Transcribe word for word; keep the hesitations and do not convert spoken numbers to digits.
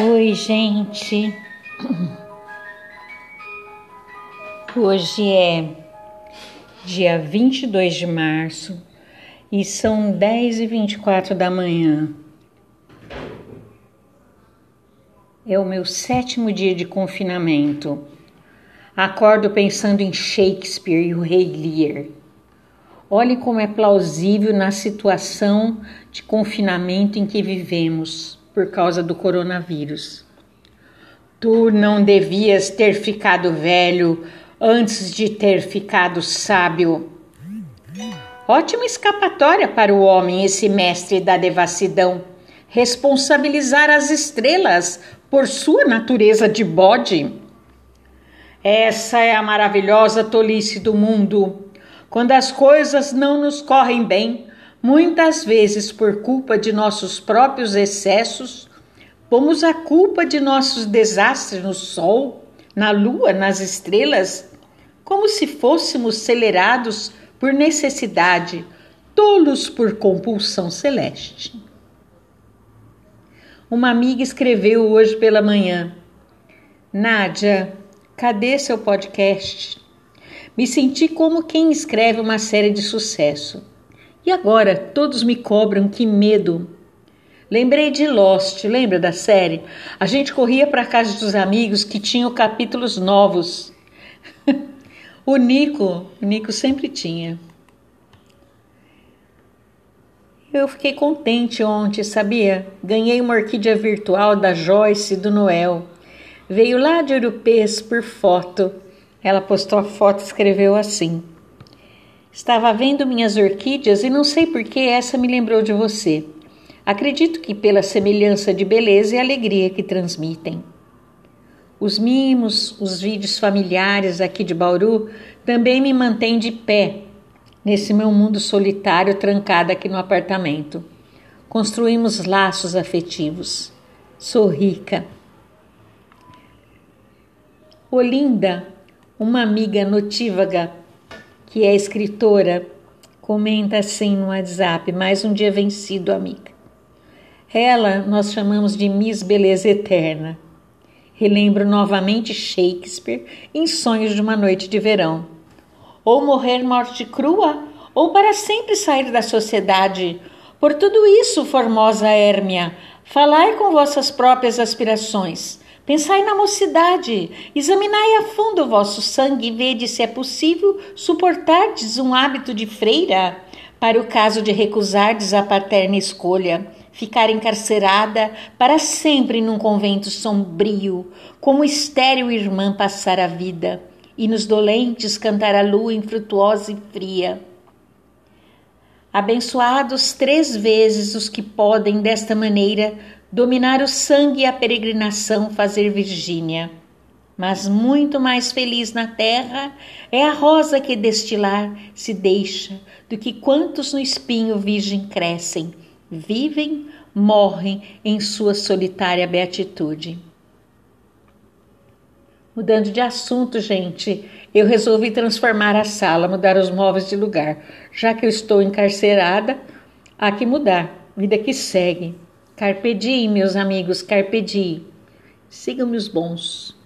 Oi, gente. Hoje é dia vinte e dois de março e são dez e vinte e quatro da manhã. É o meu sétimo dia de confinamento. Acordo pensando em Shakespeare e o Rei Lear. Olhe como é plausível na situação de confinamento em que vivemos. Por causa do coronavírus. Tu não devias ter ficado velho antes de ter ficado sábio. Ótima escapatória para o homem, esse mestre da devassidão. Responsabilizar as estrelas por sua natureza de bode. Essa é a maravilhosa tolice do mundo. Quando as coisas não nos correm bem, muitas vezes, por culpa de nossos próprios excessos, pomos a culpa de nossos desastres no sol, na lua, nas estrelas, como se fôssemos acelerados por necessidade, tolos por compulsão celeste. Uma amiga escreveu hoje pela manhã: Nádia, cadê seu podcast? Me senti como quem escreve uma série de sucesso. E agora, todos me cobram, que medo. Lembrei de Lost, lembra da série? A gente corria para a casa dos amigos que tinham capítulos novos. o Nico, o Nico sempre tinha. Eu fiquei contente ontem, sabia? Ganhei uma orquídea virtual da Joyce e do Noel. Veio lá de Urupês por foto. Ela postou a foto e escreveu assim: estava vendo minhas orquídeas e não sei por que essa me lembrou de você. Acredito que pela semelhança de beleza e alegria que transmitem. Os mimos, os vídeos familiares aqui de Bauru também me mantêm de pé nesse meu mundo solitário trancado aqui no apartamento. Construímos laços afetivos. Sou rica. Olinda, uma amiga notívaga, que é escritora, comenta assim no WhatsApp: mais um dia vencido, amiga. Ela nós chamamos de Miss Beleza Eterna. Relembro novamente Shakespeare em Sonhos de uma Noite de Verão. Ou morrer morte crua, ou para sempre sair da sociedade. Por tudo isso, formosa Hermia, falai com vossas próprias aspirações. Pensai na mocidade, examinai a fundo o vosso sangue e vede se é possível suportardes um hábito de freira, para o caso de recusardes a paterna escolha, ficar encarcerada para sempre num convento sombrio, como estéril irmã passar a vida, e nos dolentes cantar a lua infrutuosa e fria. Abençoados três vezes os que podem, desta maneira, dominar o sangue e a peregrinação, fazer Virgínia. Mas muito mais feliz na terra é a rosa que destilar se deixa, do que quantos no espinho virgem crescem, vivem, morrem em sua solitária beatitude. Mudando de assunto, gente, eu resolvi transformar a sala, mudar os móveis de lugar. Já que eu estou encarcerada, há que mudar, vida que segue. Carpe diem, meus amigos, carpe diem. Sigam-me os bons.